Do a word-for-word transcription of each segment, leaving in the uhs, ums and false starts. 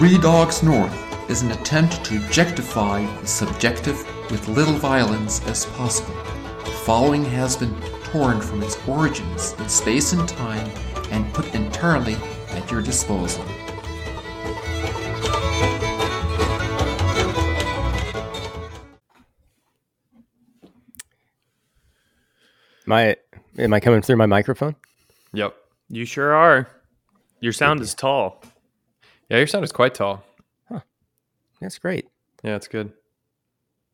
Three Dogs North is an attempt to objectify the subjective with little violence as possible. The following has been torn from its origins in space and time and put entirely at your disposal. My, am I coming through my microphone? Yep. You sure are. Your sound is tall. Yeah, your sound is quite tall. Huh. That's great. Yeah, it's good.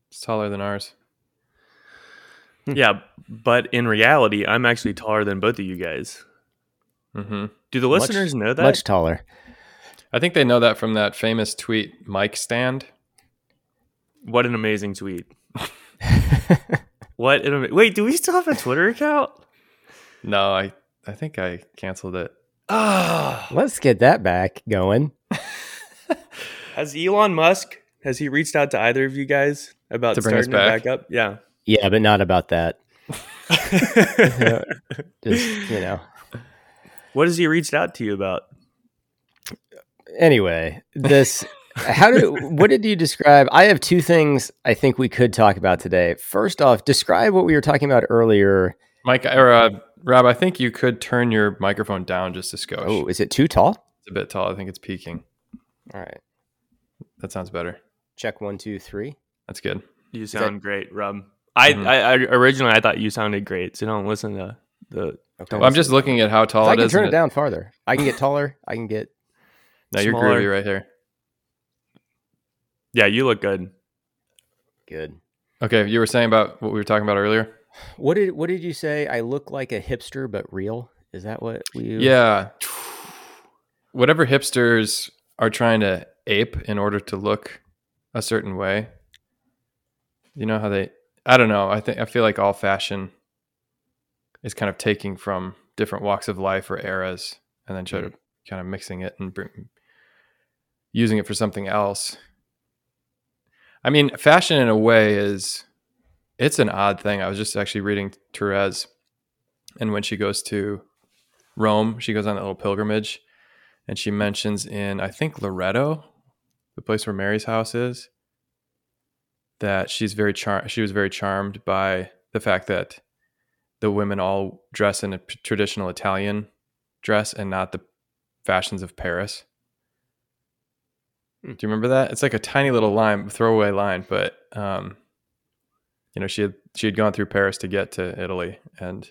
It's taller than ours. Yeah, but in reality, I'm actually taller than both of you guys. Mm-hmm. Do the listeners much, know that? Much taller. I think they know that from that famous tweet, Mike Stand. What an amazing tweet. What an am- Wait, do we still have a Twitter account? No, I, I think I canceled it. Oh. Let's get that back going. Has Elon Musk, has he reached out to either of you guys about to starting back? it back up? Yeah. Yeah, but not about that. Just, you know. What has he reached out to you about? Anyway, this... How do? What did you describe? I have two things I think we could talk about today. First off, describe what we were talking about earlier, Mike or uh, Rob. I think you could turn your microphone down just a skosh. Oh, is it too tall? It's a bit tall. I think it's peaking. All right, that sounds better. Check one, two, three. That's good. You sound that... great, Rob. I, mm-hmm. I, I originally I thought you sounded great, so don't listen to the. Okay. Well, I'm just looking at how tall it is. I can turn it down it... farther. I can get taller. I can get. No, you're groovy right here. Yeah, you look good. Good. Okay, you were saying about what we were talking about earlier? What did what did you say? I look like a hipster, but real? Is that what you... Yeah. Whatever hipsters are trying to ape in order to look a certain way. You know how they... I don't know. I think I feel like all fashion is kind of taking from different walks of life or eras and then try to kind of mixing it and bring, using it for something else. I mean, fashion in a way is, it's an odd thing. I was just actually reading Therese, and when she goes to Rome, she goes on a little pilgrimage, and she mentions in, I think, Loretto, the place where Mary's house is, that she's very char- she was very charmed by the fact that the women all dress in a traditional Italian dress and not the fashions of Paris. Do you remember that? It's like a tiny little line, throwaway line, but um, you know, she had she had gone through Paris to get to Italy, and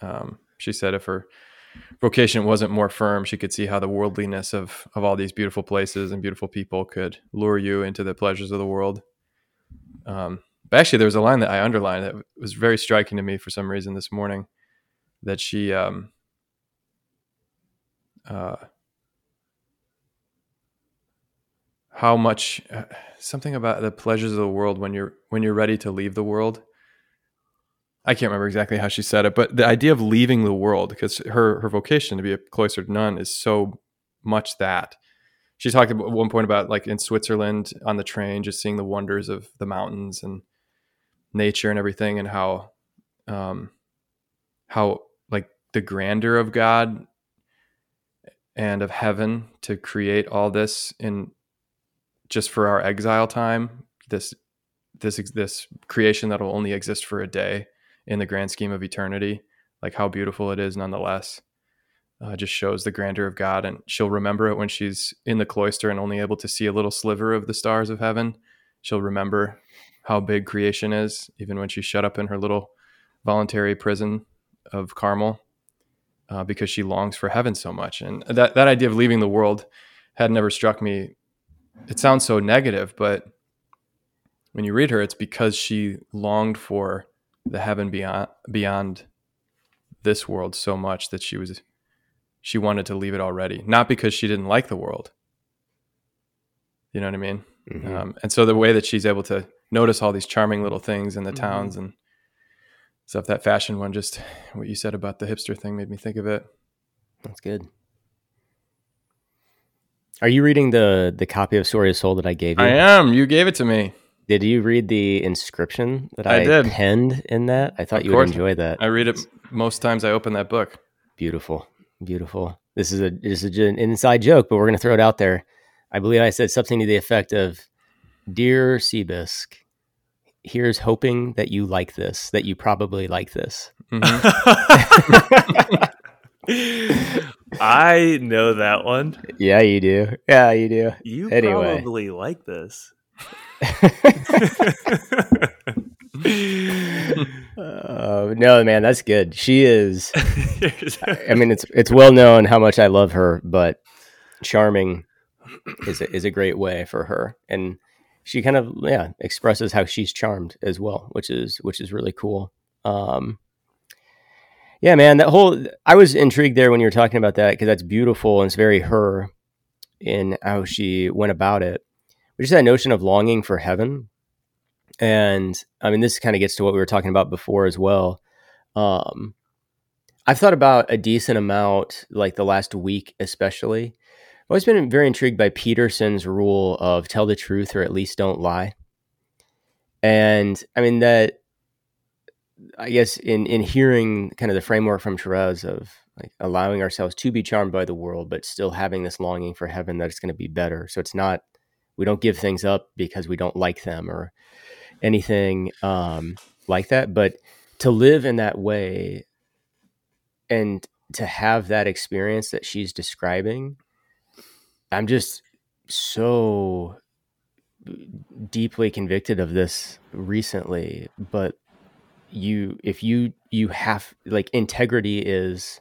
um, she said if her vocation wasn't more firm, she could see how the worldliness of of all these beautiful places and beautiful people could lure you into the pleasures of the world. Um, but actually, there was a line that I underlined that was very striking to me for some reason this morning. That she. Um, uh, How much uh, something about the pleasures of the world when you're when you're ready to leave the world. I can't remember exactly how she said it, but the idea of leaving the world, because her her vocation to be a cloistered nun is so much that she talked at one point about like in Switzerland on the train, just seeing the wonders of the mountains and nature and everything, and how um, how like the grandeur of God and of heaven to create all this in. Just for our exile time, this this this creation that will only exist for a day in the grand scheme of eternity, like how beautiful it is nonetheless, uh, just shows the grandeur of God. And she'll remember it when she's in the cloister and only able to see a little sliver of the stars of heaven. She'll remember how big creation is, even when she's shut up in her little voluntary prison of Carmel, uh, because she longs for heaven so much. And that, that idea of leaving the world had never struck me. It sounds so negative, but when you read her, it's because she longed for the heaven beyond beyond this world so much that she was she wanted to leave it already, not because she didn't like the world. You know what I mean? Mm-hmm. Um, and so the way that she's able to notice all these charming little things in the towns mm-hmm. and stuff, that fashion one, just what you said about the hipster thing made me think of it. That's good. Are you reading the, the copy of Story of Soul that I gave you? I am. You gave it to me. Did you read the inscription that I, I did. penned in that? I thought of you course. would enjoy that. I read it most times I open that book. Beautiful. Beautiful. This is a this is an inside joke, but we're going to throw it out there. I believe I said something to the effect of, "Dear Seabisk, here's hoping that you like this, that you probably like this." Mm-hmm. I know that one. Yeah, you do. Yeah, you do. You anyway. probably like this. uh, no, man, that's good. She is. I mean, it's it's well known how much I love her, but charming is a, is a great way for her, and she kind of yeah expresses how she's charmed as well, which is which is really cool. Um, yeah, man, that whole I was intrigued there when you were talking about that, because that's beautiful and it's very her in how she went about it. But just that notion of longing for heaven. And I mean, this kind of gets to what we were talking about before as well. Um, I've thought about a decent amount, like the last week, especially. I've always been very intrigued by Peterson's rule of tell the truth or at least don't lie. And I mean, that, I guess in, in hearing kind of the framework from Therese of like allowing ourselves to be charmed by the world, but still having this longing for heaven that it's going to be better. So it's not, we don't give things up because we don't like them or anything um, like that. But to live in that way and to have that experience that she's describing, I'm just so deeply convicted of this recently. But you, if you, you have like integrity is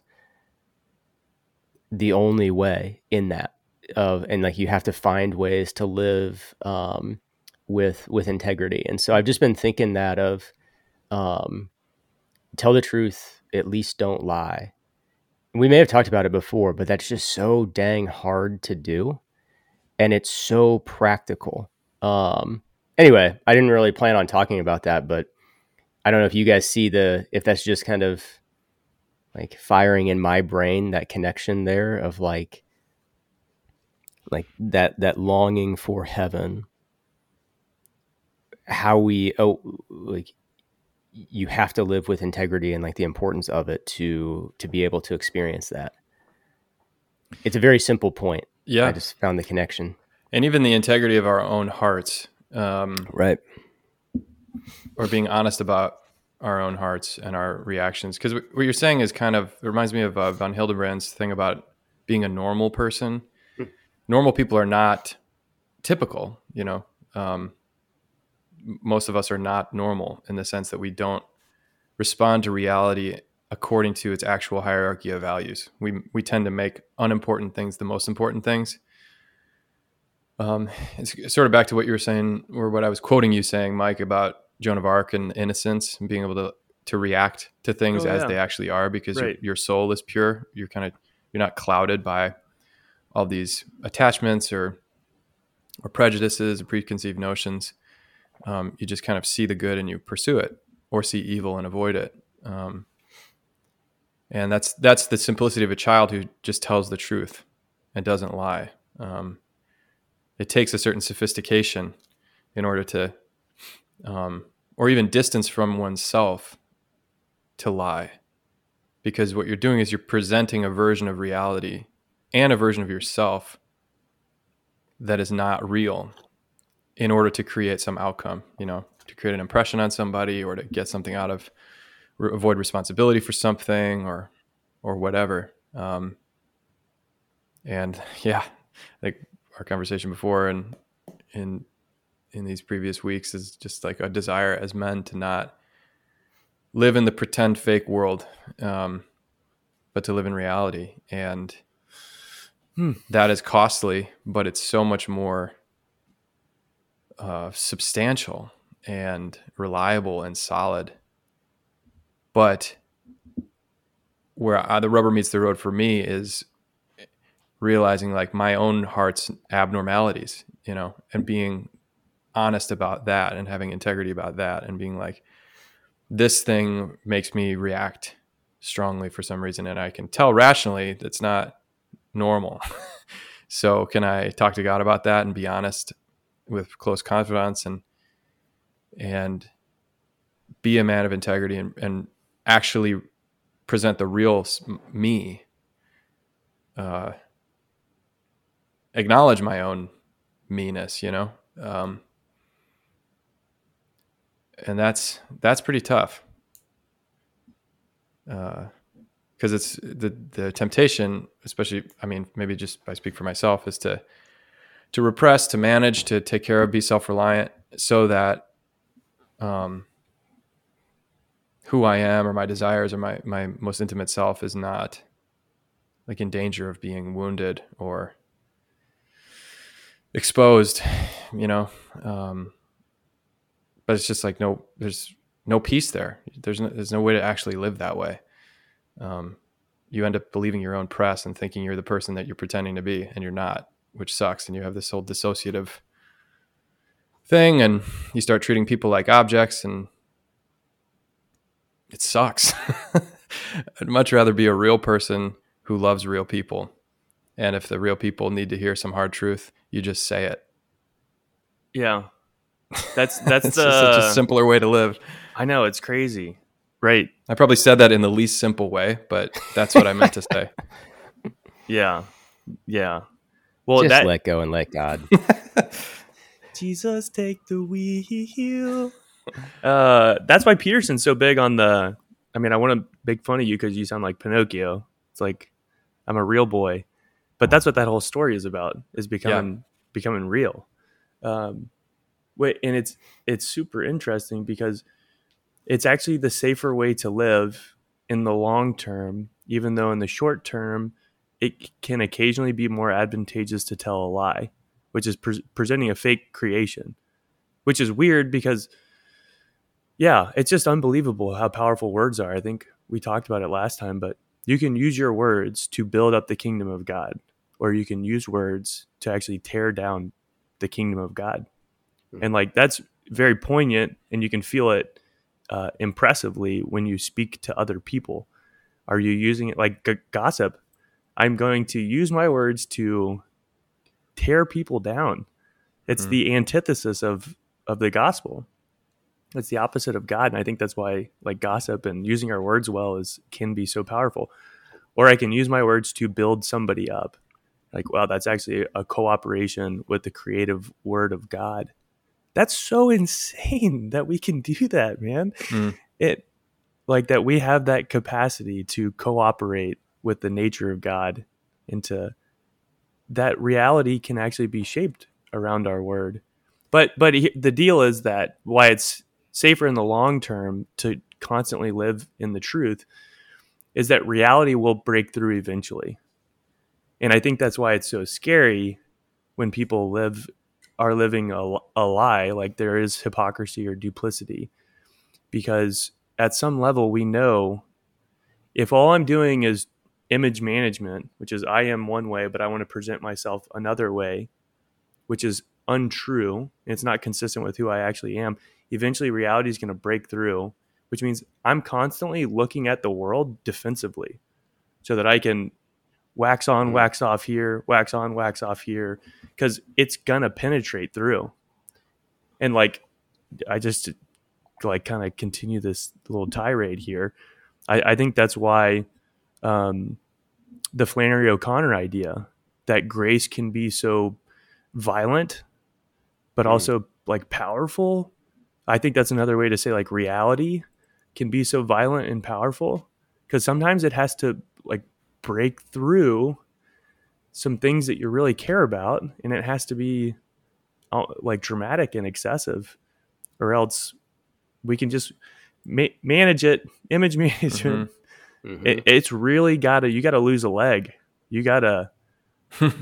the only way in that. Of and like you have to find ways to live um, with with integrity, and so I've just been thinking that of um, tell the truth, at least don't lie. We may have talked about it before, but that's just so dang hard to do, and it's so practical. Um, anyway, I didn't really plan on talking about that, but I don't know if you guys see the if that's just kind of like firing in my brain that connection there of like. Like that, that longing for heaven, how we, oh, like you have to live with integrity and like the importance of it to, to be able to experience that. It's a very simple point. Yeah. I just found the connection. And even the integrity of our own hearts. Um, right. Or being honest about our own hearts and our reactions. Because what you're saying is kind of, it reminds me of uh, von Hildebrand's thing about being a normal person. Normal people are not typical, you know, um, most of us are not normal in the sense that we don't respond to reality according to its actual hierarchy of values. We we tend to make unimportant things the most important things. Um, it's sort of back to what you were saying, or what I was quoting you saying, Mike, about Joan of Arc and innocence and being able to, to react to things oh, as yeah. they actually are, because right. your, your soul is pure. You're kind of, you're not clouded by all these attachments or or prejudices or preconceived notions. Um, you just kind of see the good and you pursue it, or see evil and avoid it. Um, and that's that's the simplicity of a child who just tells the truth and doesn't lie. Um, it takes a certain sophistication in order to, um, or even distance from oneself to lie. Because what you're doing is you're presenting a version of reality and a version of yourself that is not real in order to create some outcome, you know, to create an impression on somebody or to get something out of, re- avoid responsibility for something or, or whatever. Um, and yeah, like our conversation before and in, in these previous weeks is just like a desire as men to not live in the pretend fake world, um, but to live in reality. And Hmm. that is costly, but it's so much more uh, substantial and reliable and solid. But where I, the rubber meets the road for me is realizing like my own heart's abnormalities, you know, and being honest about that and having integrity about that and being like, this thing makes me react strongly for some reason. And I can tell rationally that's not normal. So can I talk to God about that and be honest with close confidants and and be a man of integrity and, and actually present the real me uh, acknowledge my own meanness, you know? Um, and that's, that's pretty tough. Uh, cause it's the, the temptation, especially, I mean, maybe just I speak for myself, is to, to repress, to manage, to take care of, be self-reliant so that, um, who I am or my desires or my, my most intimate self is not like in danger of being wounded or exposed, you know? Um, but it's just like, no, there's no peace there. There's no, there's no way to actually live that way. Um, you end up believing your own press and thinking you're the person that you're pretending to be, and you're not, which sucks. And you have this whole dissociative thing, and you start treating people like objects, and it sucks. I'd much rather be a real person who loves real people. And if the real people need to hear some hard truth, you just say it. Yeah. That's, that's it's the, just such a simpler way to live. I know, it's crazy. Right. I probably said that in the least simple way, but that's what I meant to say. Yeah. Yeah. Well, just that... let go and let God. Jesus, take the wheel. Uh, that's why Peterson's so big on the, I mean, I want to make fun of you because you sound like Pinocchio. It's like, I'm a real boy. But that's what that whole story is about, is becoming, yeah. becoming real. Um, wait, and it's, it's super interesting because it's actually the safer way to live in the long term, even though in the short term, it can occasionally be more advantageous to tell a lie, which is pre- presenting a fake creation, which is weird because, yeah, it's just unbelievable how powerful words are. I think we talked about it last time, but you can use your words to build up the kingdom of God, or you can use words to actually tear down the kingdom of God. And like, that's very poignant, and you can feel it Uh, impressively when you speak to other people. Are you using it like g- gossip? I'm going to use my words to tear people down. It's mm-hmm. the antithesis of of the gospel. It's the opposite of God, and I think that's why like gossip and using our words well is can be so powerful. Or I can use my words to build somebody up. Like, wow, that's actually a cooperation with the creative word of God. That's so insane that we can do that, man. Mm. It like that we have that capacity to cooperate with the nature of God into that reality can actually be shaped around our word. But but the deal is that why it's safer in the long term to constantly live in the truth is that reality will break through eventually. And I think that's why it's so scary when people live are living a, a lie, like there is hypocrisy or duplicity, because at some level we know if all I'm doing is image management, which is I am one way, but I want to present myself another way, which is untrue, and it's not consistent with who I actually am, eventually reality is going to break through, which means I'm constantly looking at the world defensively so that I can wax on, wax off here, wax on, wax off here, because it's going to penetrate through. And like, I just like kind of continue this little tirade here. I, I think that's why um, the Flannery O'Connor idea that grace can be so violent, but mm. also like powerful. I think that's another way to say like reality can be so violent and powerful because sometimes it has to like break through some things that you really care about, and it has to be uh, like dramatic and excessive, or else we can just ma- manage it, image management. Mm-hmm. Mm-hmm. It, it's really gotta you gotta lose a leg. You gotta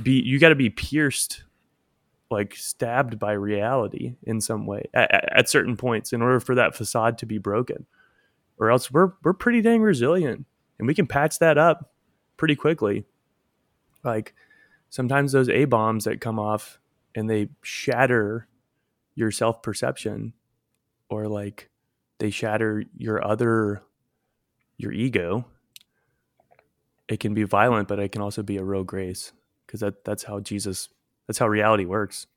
be you gotta be pierced, like stabbed by reality in some way at, at certain points in order for that facade to be broken, or else we're we're pretty dang resilient and we can patch that up pretty quickly. Like sometimes those A-bombs that come off and they shatter your self-perception, or like they shatter your other your ego. It can be violent, but it can also be a real grace, because that that's how Jesus that's how reality works.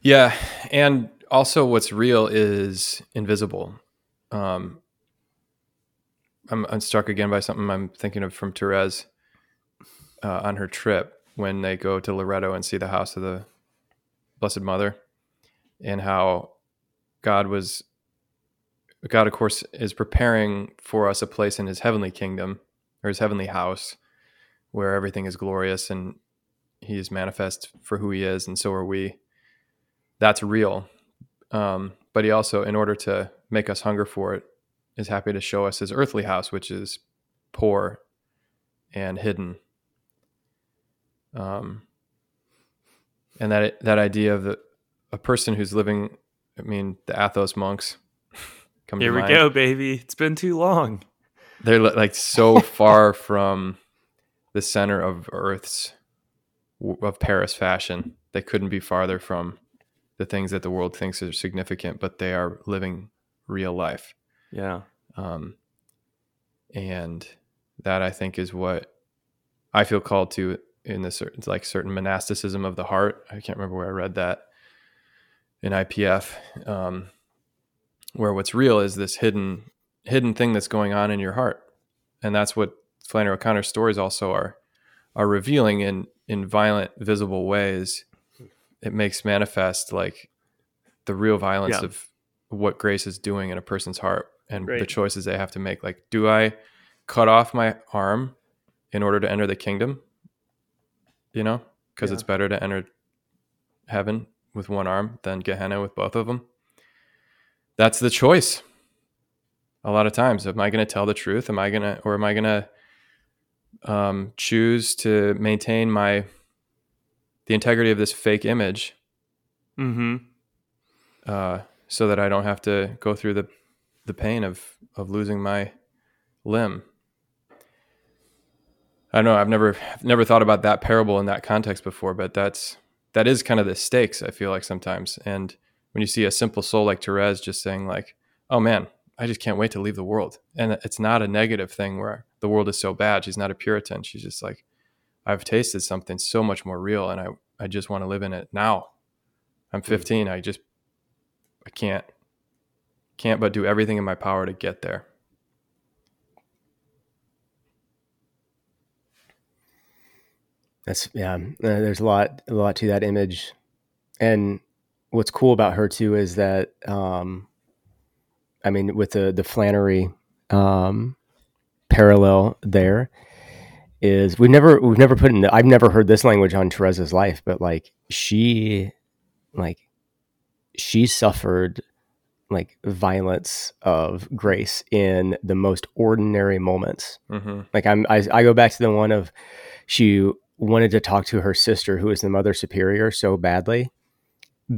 Yeah. And also what's real is invisible. um I'm, I'm struck again by something I'm thinking of from Therese uh, on her trip when they go to Loretto and see the house of the Blessed Mother, and how God was, God, of course, is preparing for us a place in his heavenly kingdom or his heavenly house where everything is glorious and he is manifest for who he is. And so are we. That's real. Um, but he also, in order to make us hunger for it, is happy to show us his earthly house, which is poor and hidden. Um, and that, that idea of the, a person who's living, I mean, the Athos monks. Come Here we mind. go, baby. It's been too long. They're like so far from the center of Earth's, of Paris fashion. They couldn't be farther from the things that the world thinks are significant, but they are living real life. Yeah. Um, and that I think is what I feel called to in this, it's like certain monasticism of the heart. I can't remember where I read that in I P F, um, where what's real is this hidden, hidden thing that's going on in your heart. And that's what Flannery O'Connor's stories also are, are revealing in, in violent, visible ways. It makes manifest like the real violence yeah. of what grace is doing in a person's heart and Great. the choices they have to make. Like, do I cut off my arm in order to enter the kingdom? You know, because yeah. it's better to enter heaven with one arm than Gehenna with both of them. That's the choice. A lot of times, am I going to tell the truth? Am I going to, or am I going to um, choose to maintain my, the integrity of this fake image? Mm-hmm. Uh, so that I don't have to go through the, the pain of, of losing my limb. I don't know. I've never, never thought about that parable in that context before, but that's, that is kind of the stakes, I feel like, sometimes. And when you see a simple soul like Therese just saying like, oh man, I just can't wait to leave the world. And it's not a negative thing where the world is so bad. She's not a Puritan. She's just like, I've tasted something so much more real and I, I just want to live in it now. I'm fifteen. I just, I can't, can't but do everything in my power to get there. That's, yeah, there's a lot, a lot to that image. And what's cool about her too, is that, um, I mean, with the, the Flannery, um, parallel there is we've never, we've never put in the, I've never heard this language on Therese's life, but like she, like she suffered like violence of grace in the most ordinary moments. Mm-hmm. Like I'm, I, I go back to the one of, she wanted to talk to her sister who is the mother superior so badly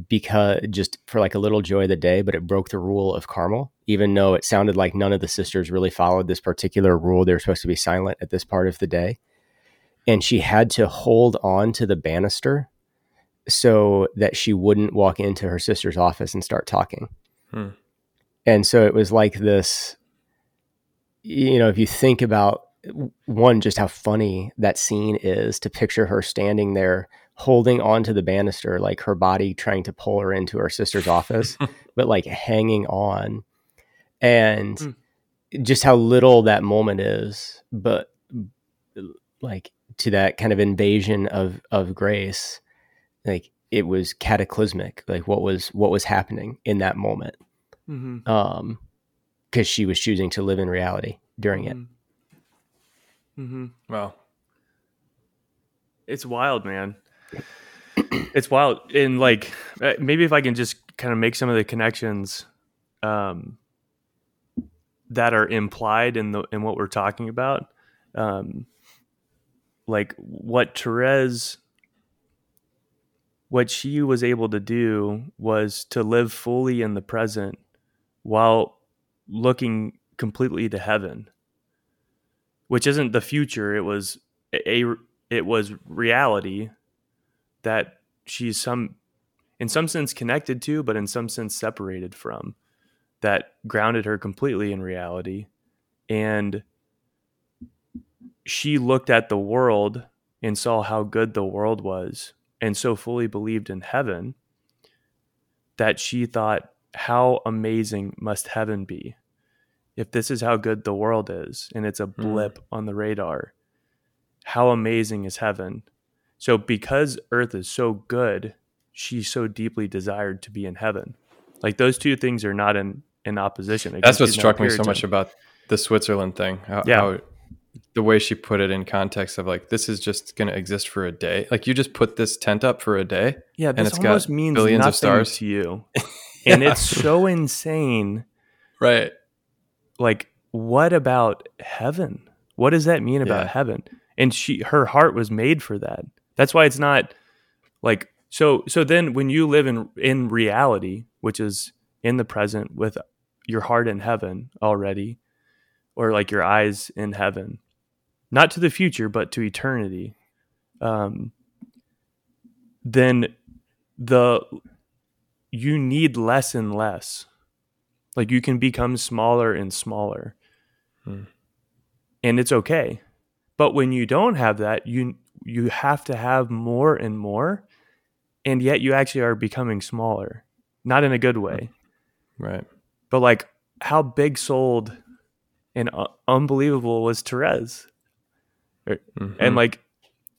because just for like a little joy of the day, but it broke the rule of Carmel, even though it sounded like none of the sisters really followed this particular rule. They were supposed to be silent at this part of the day. And she had to hold on to the banister so that she wouldn't walk into her sister's office and start talking. Hmm. And so it was like this, you know, if you think about one, just how funny that scene is to picture her standing there holding onto the banister, like her body trying to pull her into her sister's office, but like hanging on, and mm. just how little that moment is, but like to that kind of invasion of, of grace, like it was cataclysmic. Like what was, what was happening in that moment? Mm-hmm. Um, 'cause she was choosing to live in reality during mm-hmm. it. Mm-hmm. Wow. It's wild, man. It's wild. And like, maybe if I can just kind of make some of the connections um, that are implied in the, in what we're talking about. Um, like what Therese, what she was able to do was to live fully in the present while looking completely to heaven, which isn't the future. It was a, it was reality that she's some, in some sense connected to, but in some sense separated from, that grounded her completely in reality. And she looked at the world and saw how good the world was, and so fully believed in heaven that she thought, how amazing must heaven be? If this is how good the world is, and it's a blip mm. on the radar, how amazing is heaven? So because earth is so good, she so deeply desired to be in heaven. Like those two things are not in, in opposition. Like, that's what struck me so much about the Switzerland thing. How, yeah. how the way she put it in context of like, this is just going to exist for a day. Like you just put this tent up for a day. Yeah. This and it's almost got means billions of stars to you. And yeah. It's so insane. Right. Like what about heaven? What does that mean about yeah. heaven? And she, her heart was made for that. That's why it's not like, So so then when you live in in reality, which is in the present with your heart in heaven already, or like your eyes in heaven, not to the future, but to eternity, um, then the you need less and less. Like you can become smaller and smaller. Hmm. And it's okay. But when you don't have that, you you have to have more and more. And yet you actually are becoming smaller, not in a good way. Right. But like how big souled and uh, unbelievable was Therese. Mm-hmm. And like,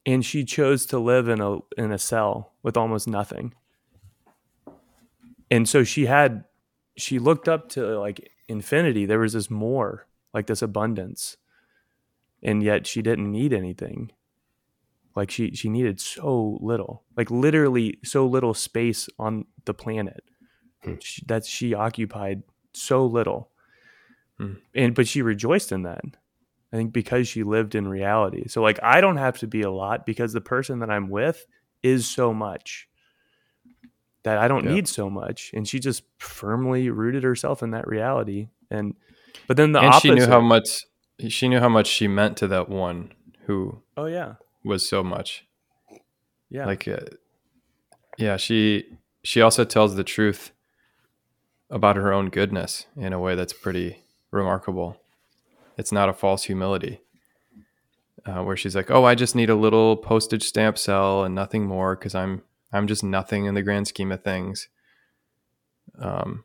and she chose to live in a, in a cell with almost nothing. And so she had, she looked up to like infinity. There was this more, like this abundance. And yet she didn't need anything. Like she, she needed so little, like literally so little space on the planet mm. she, that she occupied so little. Mm. And, but she rejoiced in that, I think, because she lived in reality. So like, I don't have to be a lot because the person that I'm with is so much that I don't yeah. need so much. And she just firmly rooted herself in that reality. And, but then the and opposite. she knew how much, she knew how much she meant to that one who, oh yeah. was so much. Yeah. Like, uh, yeah, she, she also tells the truth about her own goodness in a way that's pretty remarkable. It's not a false humility uh, where she's like, oh, I just need a little postage stamp cell and nothing more. Cause I'm, I'm just nothing in the grand scheme of things. Um,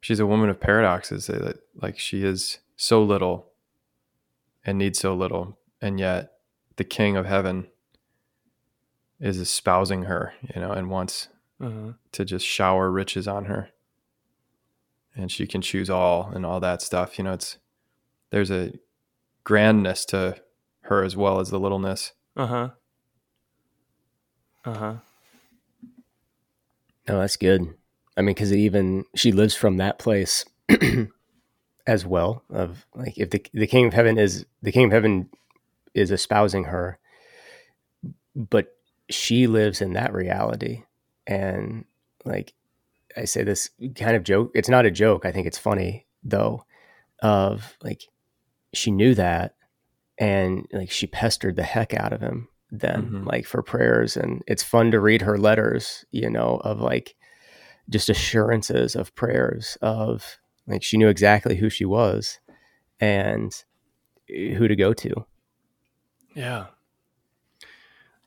she's a woman of paradoxes, that like she is so little and needs so little. And yet, the King of Heaven is espousing her, you know, and wants uh-huh. to just shower riches on her, and she can choose all and all that stuff. You know, it's there's a grandness to her as well as the littleness. Uh huh. Uh huh. No, that's good. I mean, because even she lives from that place as well. Of like, if the the King of Heaven is the King of Heaven. is espousing her, but she lives in that reality. And like I say, this kind of joke, it's not a joke. I think it's funny though, of like, she knew that, and like she pestered the heck out of him then mm-hmm. like for prayers. And it's fun to read her letters, you know, of like just assurances of prayers of like, she knew exactly who she was and who to go to. Yeah.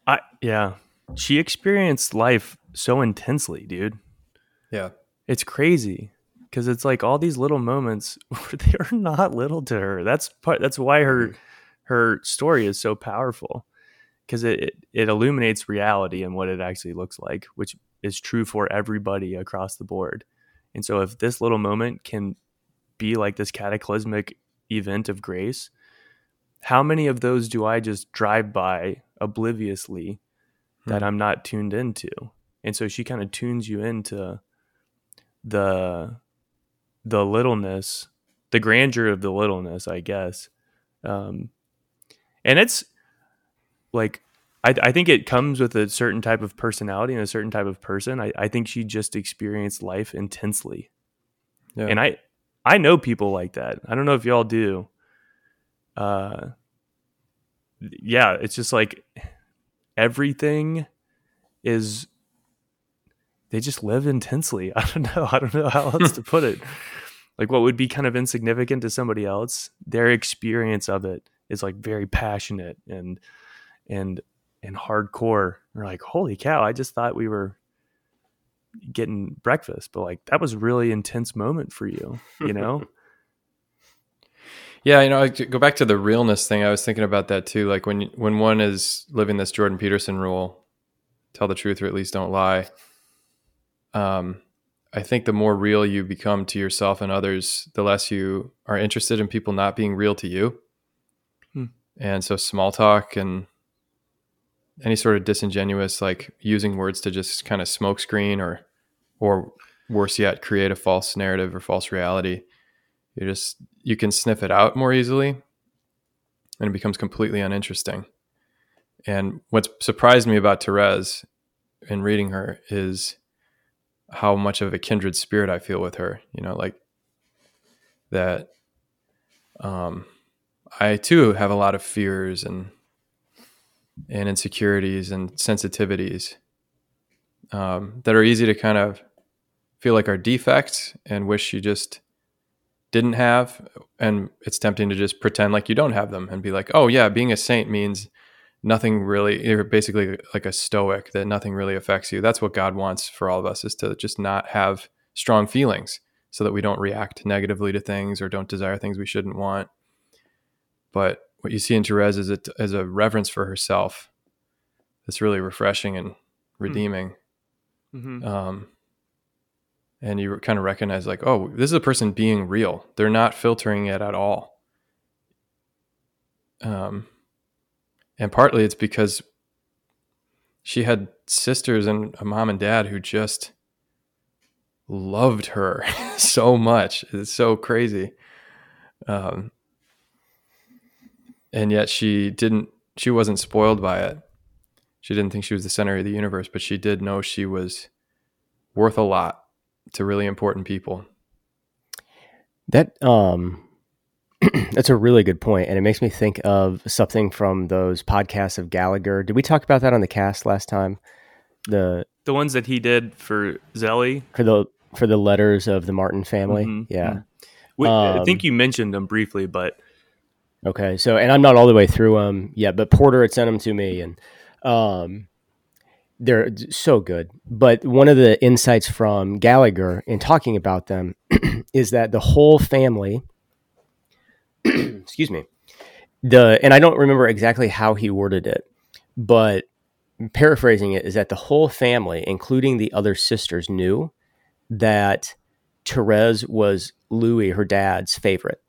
I, yeah. She experienced life so intensely, dude. Yeah. It's crazy. Cause it's like all these little moments where they are not little to her. That's part, that's why her, her story is so powerful. Cause it, it, it illuminates reality and what it actually looks like, which is true for everybody across the board. And so if this little moment can be like this cataclysmic event of grace, how many of those do I just drive by obliviously that hmm. I'm not tuned into? And so she kind of tunes you into the the littleness, the grandeur of the littleness, I guess. Um, and it's like, I, I think it comes with a certain type of personality and a certain type of person. I, I think she just experienced life intensely. Yeah. And I, I know people like that. I don't know if y'all do. Uh, yeah, it's just like everything is, they just live intensely. I don't know. I don't know how else to put it. Like what would be kind of insignificant to somebody else, their experience of it is like very passionate and, and, and hardcore. You're like, holy cow, I just thought we were getting breakfast, but like, that was a really intense moment for you, you know? Yeah, you know, I go back to the realness thing. I was thinking about that too. Like when when one is living this Jordan Peterson rule, tell the truth or at least don't lie. Um, I think the more real you become to yourself and others, the less you are interested in people not being real to you. Hmm. And so small talk and any sort of disingenuous, like using words to just kind of smokescreen or, or worse yet, create a false narrative or false reality. You just, you can sniff it out more easily and it becomes completely uninteresting. And what's surprised me about Therese in reading her is how much of a kindred spirit I feel with her, you know, like that, um, I too have a lot of fears and, and insecurities and sensitivities, um, that are easy to kind of feel like are defects and wish you just didn't have. And it's tempting to just pretend like you don't have them and be like, oh yeah, being a saint means nothing really, you're basically like a stoic, that nothing really affects you. That's what God wants for all of us, is to just not have strong feelings so that we don't react negatively to things or don't desire things we shouldn't want. But what you see in Therese is a, is a reverence for herself that's really refreshing and redeeming. Mm-hmm. Um, and you kind of recognize like, oh, this is a person being real. They're not filtering it at all. Um, and partly it's because she had sisters and a mom and dad who just loved her so much. It's so crazy. Um, And yet she didn't, she wasn't spoiled by it. She didn't think she was the center of the universe, but she did know she was worth a lot to really important people. That, um, that's a really good point. And it makes me think of something from those podcasts of Gallagher. Did we talk about that on the cast last time? The, the ones that he did for Zelly? For the, for the letters of the Martin family. Mm-hmm. Yeah. We, um, I think you mentioned them briefly, but okay, so, and I'm not all the way through them yet, but Porter had sent them to me, and um, they're so good. But one of the insights from Gallagher in talking about them is that the whole family, excuse me, the, and I don't remember exactly how he worded it, but paraphrasing it is that the whole family, including the other sisters, knew that Therese was Louis, her dad's favorite.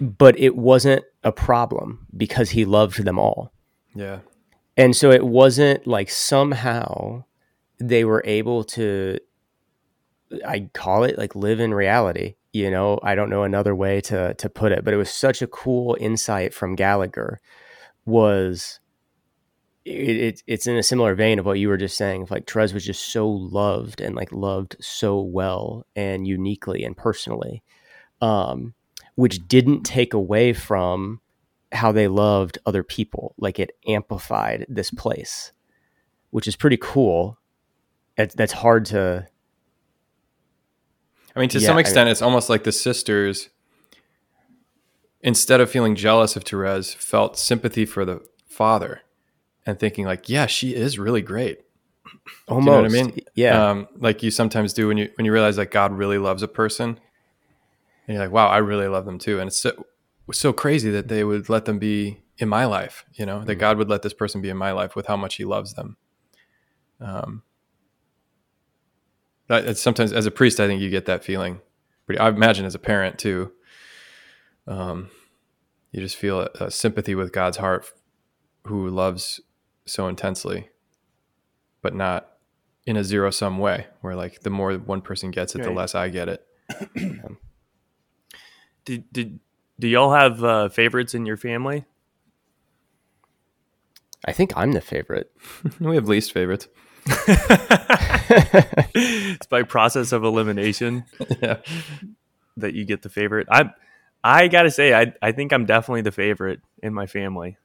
But it wasn't a problem because he loved them all. Yeah. And so it wasn't like somehow they were able to, I call it like live in reality, you know, I don't know another way to to put it, but it was such a cool insight from Gallagher. Was it, it it's in a similar vein of what you were just saying, like Therese was just so loved and like loved so well and uniquely and personally. Um which didn't take away from how they loved other people. Like it amplified this place, which is pretty cool. That's, that's hard to... I mean, to yeah, some extent, I mean, it's almost like the sisters, instead of feeling jealous of Therese, felt sympathy for the father and thinking like, yeah, she is really great. Almost. Do you know what I mean? Yeah. Um, like you sometimes do when you, when you realize like God really loves a person. And you're like, wow, I really love them too. And it's so, it was so crazy that they would let them be in my life, you know, that mm-hmm. God would let this person be in my life with how much he loves them. Um, that, sometimes as a priest, I think you get that feeling. Pretty, I imagine as a parent too. Um, you just feel a, a sympathy with God's heart who loves so intensely, but not in a zero-sum way where like the more one person gets it, right. The less I get it. um, Did, did do y'all have uh, favorites in your family? I think I'm the favorite. We have least favorites. It's by process of elimination yeah. that you get the favorite. I I gotta say, I I think I'm definitely the favorite in my family,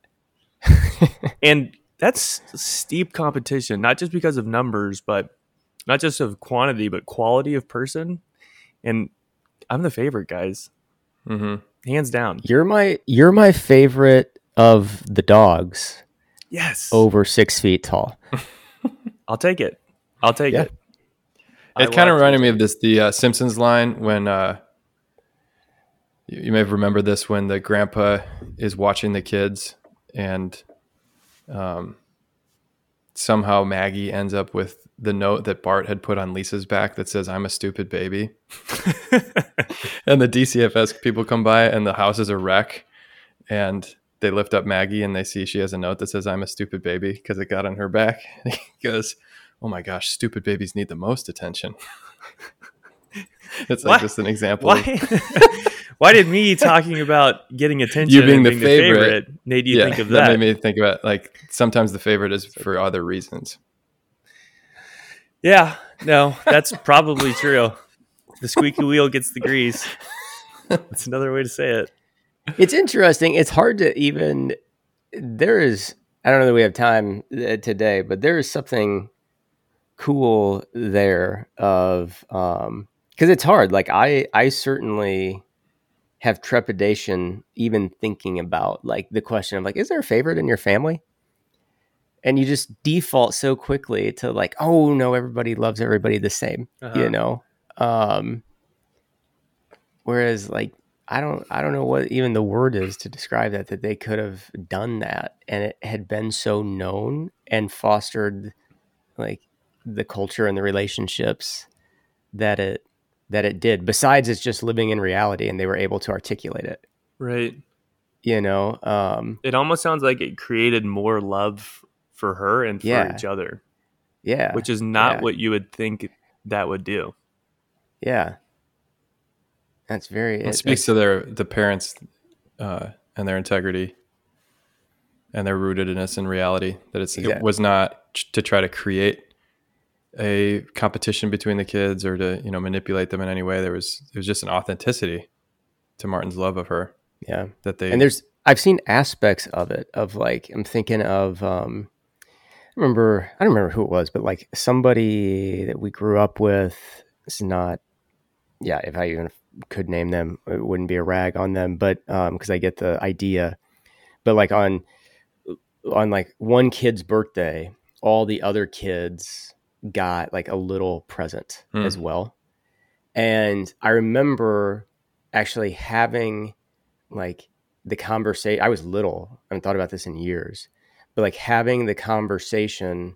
and that's steep competition. Not just because of numbers, but not just of quantity, but quality of person. And I'm the favorite, guys. Mm-hmm. Hands down. You're my you're my favorite of the dogs. Yes. Over six feet tall. I'll take it. I'll take yeah. it. It kind of reminded me of this the uh, Simpsons line when uh, You may remember this when the grandpa is watching the kids and um, somehow Maggie ends up with the note that Bart had put on Lisa's back that says, "I'm a stupid baby." And the D C F S people come by and the house is a wreck. And they lift up Maggie and they see she has a note that says, "I'm a stupid baby," because it got on her back. And he goes, "Oh my gosh, stupid babies need the most attention." It's like why, just an example. Why, of... why did me talking about getting attention, you being, and being the, the favorite, favorite made you yeah, think of that? That made me think about, like, sometimes the favorite is for other reasons. Yeah, no, that's probably true. The squeaky wheel gets the grease. That's another way to say it. It's interesting. It's hard to even. There is. I don't know that we have time today, but there is something cool there of. Um, Because it's hard. Like I, I certainly have trepidation even thinking about like the question of like, is there a favorite in your family? And you just default so quickly to like, oh no, everybody loves everybody the same, uh-huh. you know? Um, whereas like, I don't, I don't know what even the word is to describe that, that they could have done that. And it had been so known and fostered like the culture and the relationships that it, that it did, besides it's just living in reality and they were able to articulate it. Right. You know, um, it almost sounds like it created more love for her and for yeah. each other. Yeah. Which is not yeah. what you would think that would do. Yeah. That's very, it, it speaks to their, the parents, uh, and their integrity and their rootedness in reality, that it's, exactly. it was not to try to create a competition between the kids or to, you know, manipulate them in any way. There was, it was just an authenticity to Martin's love of her. Yeah. That they, and there's, I've seen aspects of it, of like, I'm thinking of, um, I remember, I don't remember who it was, but like somebody that we grew up with, it's not, yeah, if I even could name them, it wouldn't be a rag on them, but, um, cause I get the idea, but like on, on like one kid's birthday, all the other kids got like a little present mm. as well. And I remember actually having like the conversation, I was little, I haven't thought about this in years, but like having the conversation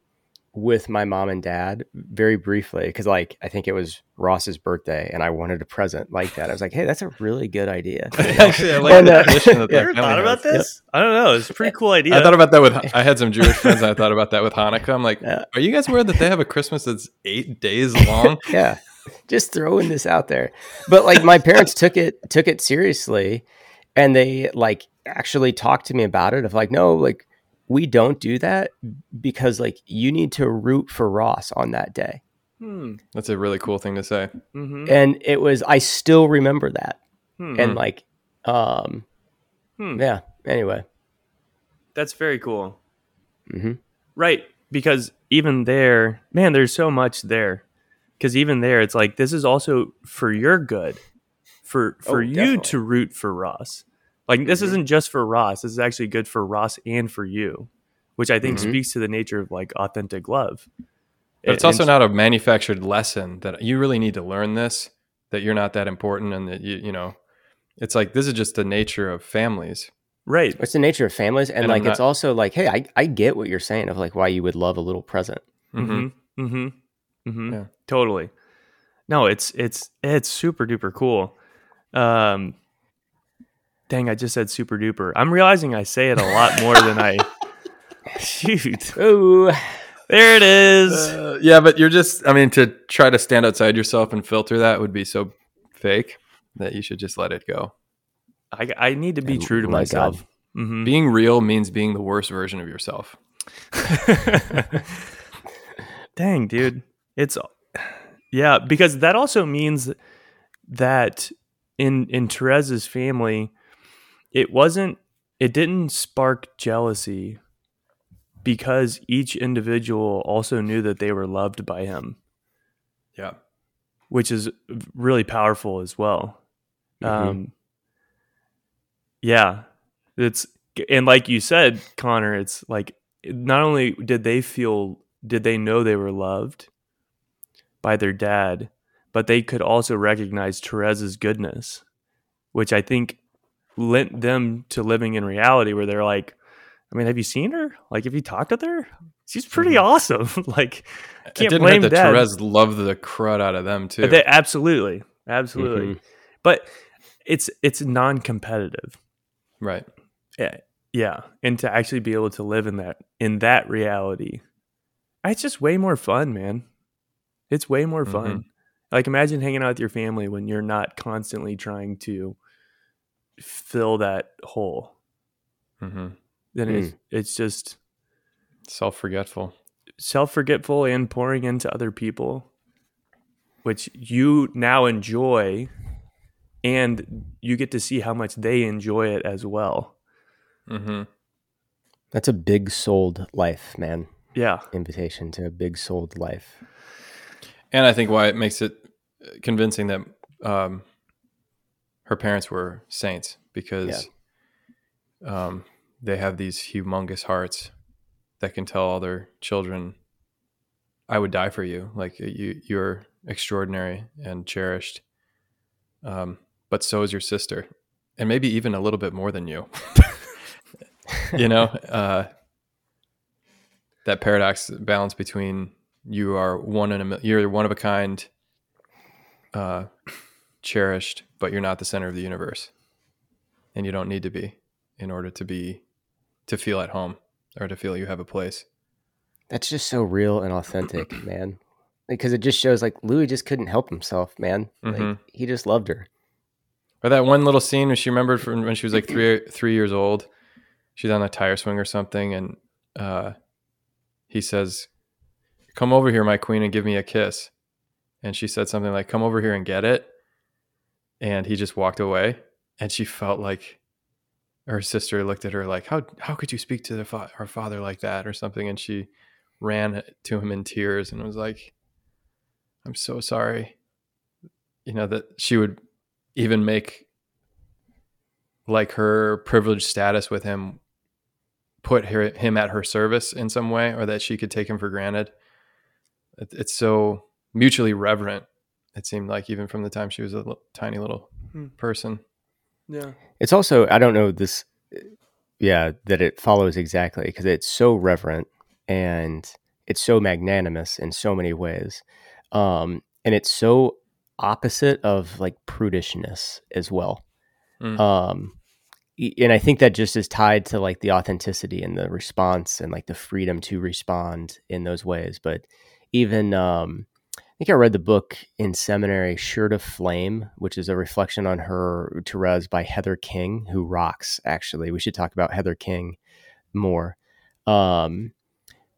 with my mom and dad very briefly, because like I think it was Ross's birthday and I wanted a present like that. I was like, hey, that's a really good idea. Actually, I like and, uh, that. You ever thought about has. this? Yep. I don't know. It's a pretty cool idea. I thought about that with, I had some Jewish friends and I thought about that with Hanukkah. I'm like, yeah. are you guys aware that they have a Christmas that's eight days long? Yeah. Just throwing this out there. But like my parents took it, took it seriously, and they like actually talked to me about it of like, no, like, we don't do that because like you need to root for Ross on that day. Hmm. That's a really cool thing to say. Mm-hmm. And it was, I still remember that. Hmm. And like, um, hmm. yeah, anyway. That's very cool. Mm-hmm. Right. Because even there, man, there's so much there. Because even there, it's like, this is also for your good, for, for oh, you definitely. to root for Ross. Like, this mm-hmm. isn't just for Ross. This is actually good for Ross and for you, which I think mm-hmm. speaks to the nature of, like, authentic love. But it's and, also not a manufactured lesson that you really need to learn this, that you're not that important, and that, you you know, it's like, this is just the nature of families. Right. It's the nature of families. And, and like, not, it's also like, hey, I, I get what you're saying of, like, why you would love a little present. Mm-hmm. Mm-hmm. Mm-hmm. Yeah. Totally. No, it's, it's, it's super duper cool. Um, Dang, I just said super duper. I'm realizing I say it a lot more than I... Shoot. Ooh. There it is. Uh, yeah, but you're just... I mean, to try to stand outside yourself and filter that would be so fake that you should just let it go. I, I need to be and, true to oh myself. My mm-hmm. Being real means being the worst version of yourself. Dang, dude. It's... Yeah, because that also means that in, in Therese's family... It wasn't, it didn't spark jealousy because each individual also knew that they were loved by him. Yeah. Which is really powerful as well. Mm-hmm. Um, yeah. It's, and like you said, Connor, it's like, not only did they feel, did they know they were loved by their dad, but they could also recognize Therese's goodness which I think lent them to living in reality where they're like, I mean, have you seen her? Like, have you talked with her? She's pretty mm-hmm. awesome. Like, can't I didn't blame that. Therese loved the crud out of them too. They, absolutely, absolutely. Mm-hmm. But it's it's non-competitive, right? Yeah, yeah. And to actually be able to live in that in that reality, it's just way more fun, man. It's way more fun. Mm-hmm. Like, imagine hanging out with your family when you're not constantly trying to fill that hole. Mm-hmm. Then mm. it's, it's just self-forgetful, self-forgetful and pouring into other people, which you now enjoy, and you get to see how much they enjoy it as well. Mm-hmm. That's a big souled life, man. Yeah. Invitation to a big souled life. And I think why it makes it convincing that um, her parents were saints, because yeah. um, they have these humongous hearts that can tell all their children, I would die for you. Like, you, you're extraordinary and cherished. Um, but so is your sister, and maybe even a little bit more than you, you know, uh, that paradox balance between you are one in a, you're one of a kind, uh, cherished, but you're not the center of the universe, and you don't need to be in order to be, to feel at home or to feel you have a place. That's just so real and authentic, man. Because it just shows, like, Louis just couldn't help himself, man. Like, mm-hmm. he just loved her. Or that one little scene where she remembered from when she was like three three years old. She's on a tire swing or something, and uh, he says, "Come over here, my queen, and give me a kiss." And she said something like, "Come over here and get it." And he just walked away, and she felt like her sister looked at her like, "How how could you speak to the fa- her father like that?" or something, and she ran to him in tears and was like, "I'm so sorry." You know, that she would even make, like, her privileged status with him put her, him at her service in some way, or that she could take him for granted. It, it's so mutually reverent, it seemed like, even from the time she was a l- tiny little hmm. person. Yeah. It's also, I don't know this, yeah, that it follows exactly, because it's so reverent and it's so magnanimous in so many ways. Um, and it's so opposite of, like, prudishness as well. Mm. Um, and I think that just is tied to, like, the authenticity and the response and, like, the freedom to respond in those ways. But even, um, I think I read the book in seminary, Shirt of Flame, which is a reflection on her, Therese, by Heather King, who rocks, actually. We should talk about Heather King more. Um,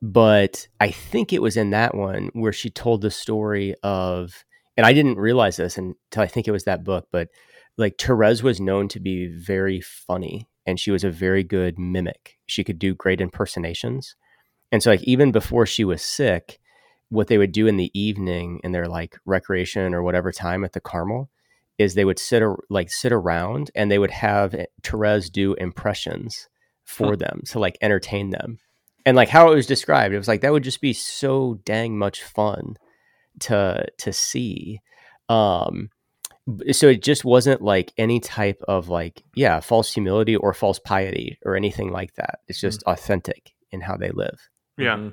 But I think it was in that one where she told the story of, and I didn't realize this until I think it was that book, but, like, Therese was known to be very funny, and she was a very good mimic. She could do great impersonations. And so, like, even before she was sick, what they would do in the evening in their, like, recreation or whatever time at the Carmel is they would sit, a, like, sit around, and they would have Therese do impressions for hmm. them to, like, entertain them. And, like, how it was described, it was like, that would just be so dang much fun to to see. Um, so it just wasn't, like, any type of, like, yeah, false humility or false piety or anything like that. It's just mm-hmm. authentic in how they live. Yeah. Mm-hmm.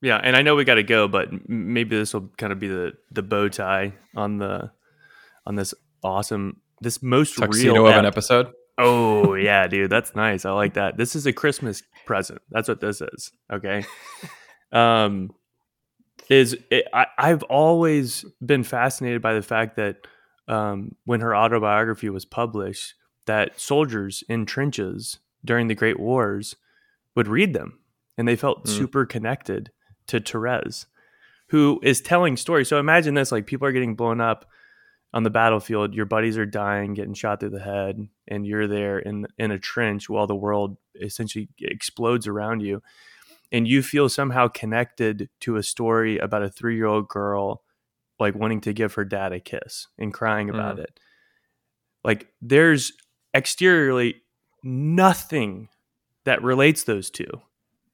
Yeah. And I know we got to go, but maybe this will kind of be the, the bow tie on the, on this awesome, this most Tuxedo real of ep- an episode. Oh yeah, dude, that's nice. I like that. This is a Christmas present. That's what this is. Okay. Um, is it, I, I've always been fascinated by the fact that um, when her autobiography was published, that soldiers in trenches during the Great Wars would read them, and they felt mm. super connected to Therese, who is telling stories. So imagine this: like, people are getting blown up on the battlefield, your buddies are dying, getting shot through the head, and you're there in in a trench while the world essentially explodes around you. And you feel somehow connected to a story about a three-year-old girl, like, wanting to give her dad a kiss and crying about mm. it. Like, there's exteriorly nothing that relates those two.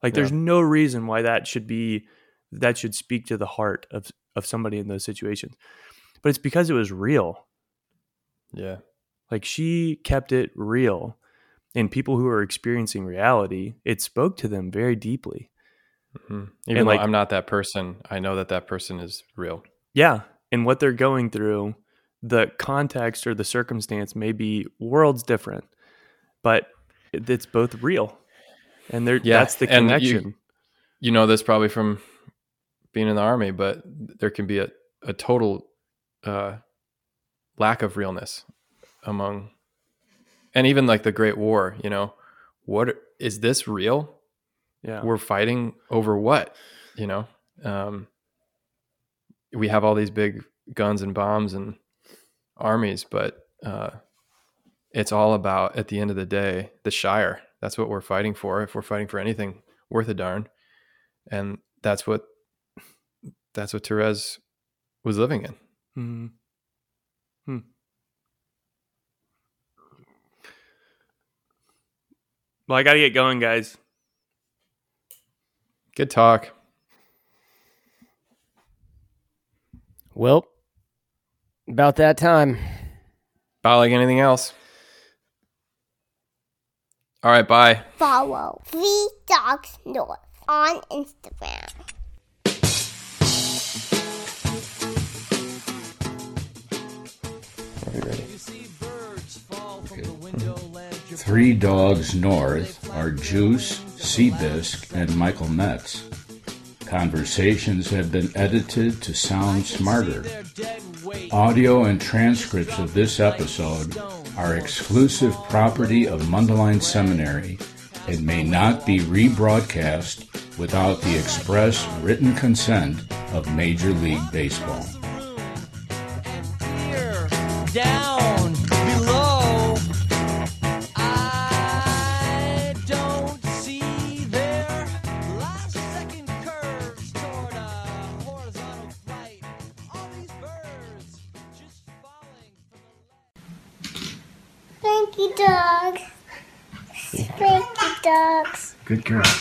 Like, yeah. there's no reason why that should be, that should speak to the heart of, of somebody in those situations. But it's because it was real. Yeah. Like, she kept it real. And people who are experiencing reality, it spoke to them very deeply. Mm-hmm. Even and though, like, I'm not that person, I know that that person is real. Yeah. And what they're going through, the context or the circumstance may be worlds different, but it's both real. And there, yeah. that's the connection. And you, you know this probably from being in the Army, but there can be a, a total uh, lack of realness among, and even like the Great War, you know, what is this real? Yeah. We're fighting over what, you know, um, we have all these big guns and bombs and armies, but uh, it's all about, at the end of the day, the Shire. That's what we're fighting for. If we're fighting for anything worth a darn. And that's what, that's what Therese was living in. Mm-hmm. Hmm. Well, I got to get going, guys. Good talk. Well, about that time. About like anything else. All right, bye. Follow Three Dogs North on Instagram. Are you ready? Okay. Three Dogs North are Juice, Seabisc, and Michael Metz. Conversations have been edited to sound smarter. Audio and transcripts of this episode are exclusive property of Mundelein Seminary and may not be rebroadcast without the express written consent of Major League Baseball. Down below, I don't see their last second curves toward a horizontal flight. All these birds just falling from the left. Thank you, dogs. Thank you, dogs. Good girl.